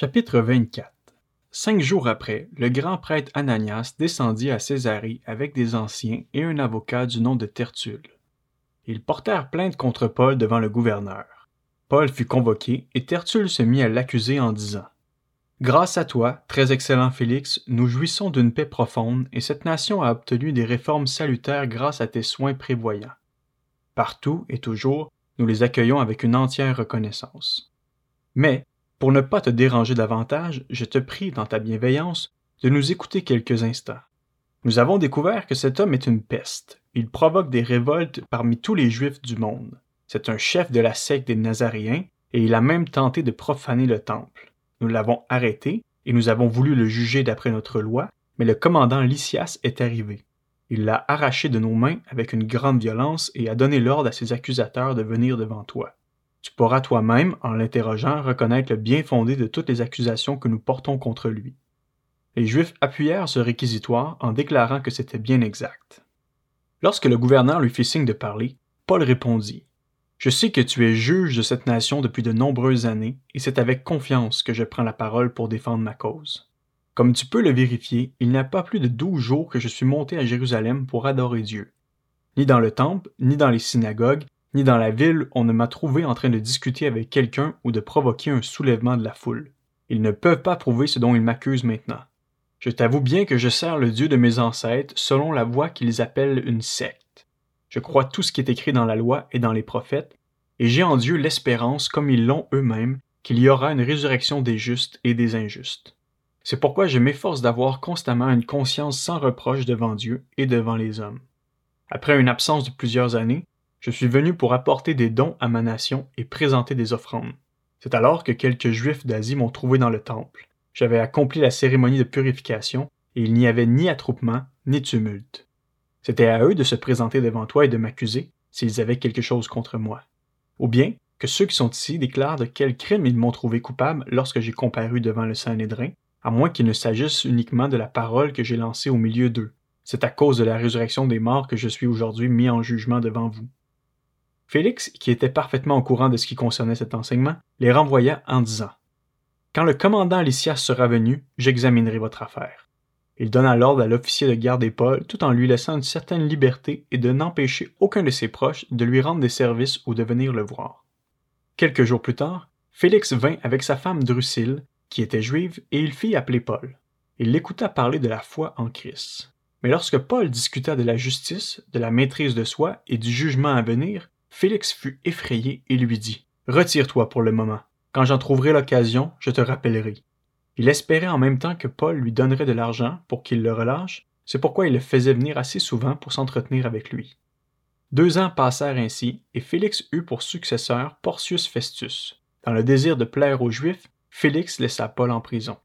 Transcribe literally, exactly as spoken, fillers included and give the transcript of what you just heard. Chapitre vingt-quatre. Cinq jours après, le grand prêtre Ananias descendit à Césarie avec des anciens et un avocat du nom de Tertule. Ils portèrent plainte contre Paul devant le gouverneur. Paul fut convoqué et Tertule se mit à l'accuser en disant « Grâce à toi, très excellent Félix, nous jouissons d'une paix profonde et cette nation a obtenu des réformes salutaires grâce à tes soins prévoyants. Partout et toujours, nous les accueillons avec une entière reconnaissance. Mais, pour ne pas te déranger davantage, je te prie, dans ta bienveillance, de nous écouter quelques instants. Nous avons découvert que cet homme est une peste. Il provoque des révoltes parmi tous les Juifs du monde. C'est un chef de la secte des Nazaréens, et il a même tenté de profaner le temple. Nous l'avons arrêté, et nous avons voulu le juger d'après notre loi, mais le commandant Lysias est arrivé. Il l'a arraché de nos mains avec une grande violence et a donné l'ordre à ses accusateurs de venir devant toi. Tu pourras toi-même, en l'interrogeant, reconnaître le bien fondé de toutes les accusations que nous portons contre lui. » Les Juifs appuyèrent ce réquisitoire en déclarant que c'était bien exact. Lorsque le gouverneur lui fit signe de parler, Paul répondit « Je sais que tu es juge de cette nation depuis de nombreuses années, et c'est avec confiance que je prends la parole pour défendre ma cause. Comme tu peux le vérifier, il n'y a pas plus de douze jours que je suis monté à Jérusalem pour adorer Dieu. Ni dans le temple, ni dans les synagogues, ni dans la ville, on ne m'a trouvé en train de discuter avec quelqu'un ou de provoquer un soulèvement de la foule. Ils ne peuvent pas prouver ce dont ils m'accusent maintenant. Je t'avoue bien que je sers le Dieu de mes ancêtres selon la voie qu'ils appellent une secte. Je crois tout ce qui est écrit dans la loi et dans les prophètes, et j'ai en Dieu l'espérance, comme ils l'ont eux-mêmes, qu'il y aura une résurrection des justes et des injustes. C'est pourquoi je m'efforce d'avoir constamment une conscience sans reproche devant Dieu et devant les hommes. Après une absence de plusieurs années, je suis venu pour apporter des dons à ma nation et présenter des offrandes. C'est alors que quelques Juifs d'Asie m'ont trouvé dans le temple. J'avais accompli la cérémonie de purification et il n'y avait ni attroupement ni tumulte. C'était à eux de se présenter devant toi et de m'accuser s'ils avaient quelque chose contre moi. Ou bien que ceux qui sont ici déclarent de quel crime ils m'ont trouvé coupable lorsque j'ai comparu devant le Sanhédrin, à moins qu'il ne s'agisse uniquement de la parole que j'ai lancée au milieu d'eux. C'est à cause de la résurrection des morts que je suis aujourd'hui mis en jugement devant vous. » Félix, qui était parfaitement au courant de ce qui concernait cet enseignement, les renvoya en disant « Quand le commandant Lysias sera venu, j'examinerai votre affaire. » Il donna l'ordre à l'officier de garde et Paul, tout en lui laissant une certaine liberté et de n'empêcher aucun de ses proches de lui rendre des services ou de venir le voir. Quelques jours plus tard, Félix vint avec sa femme Drusile, qui était juive, et il fit appeler Paul. Il l'écouta parler de la foi en Christ. Mais lorsque Paul discuta de la justice, de la maîtrise de soi et du jugement à venir, Félix fut effrayé et lui dit « Retire-toi pour le moment. Quand j'en trouverai l'occasion, je te rappellerai. » Il espérait en même temps que Paul lui donnerait de l'argent pour qu'il le relâche, c'est pourquoi il le faisait venir assez souvent pour s'entretenir avec lui. Deux ans passèrent ainsi, et Félix eut pour successeur Porcius Festus. Dans le désir de plaire aux Juifs, Félix laissa Paul en prison.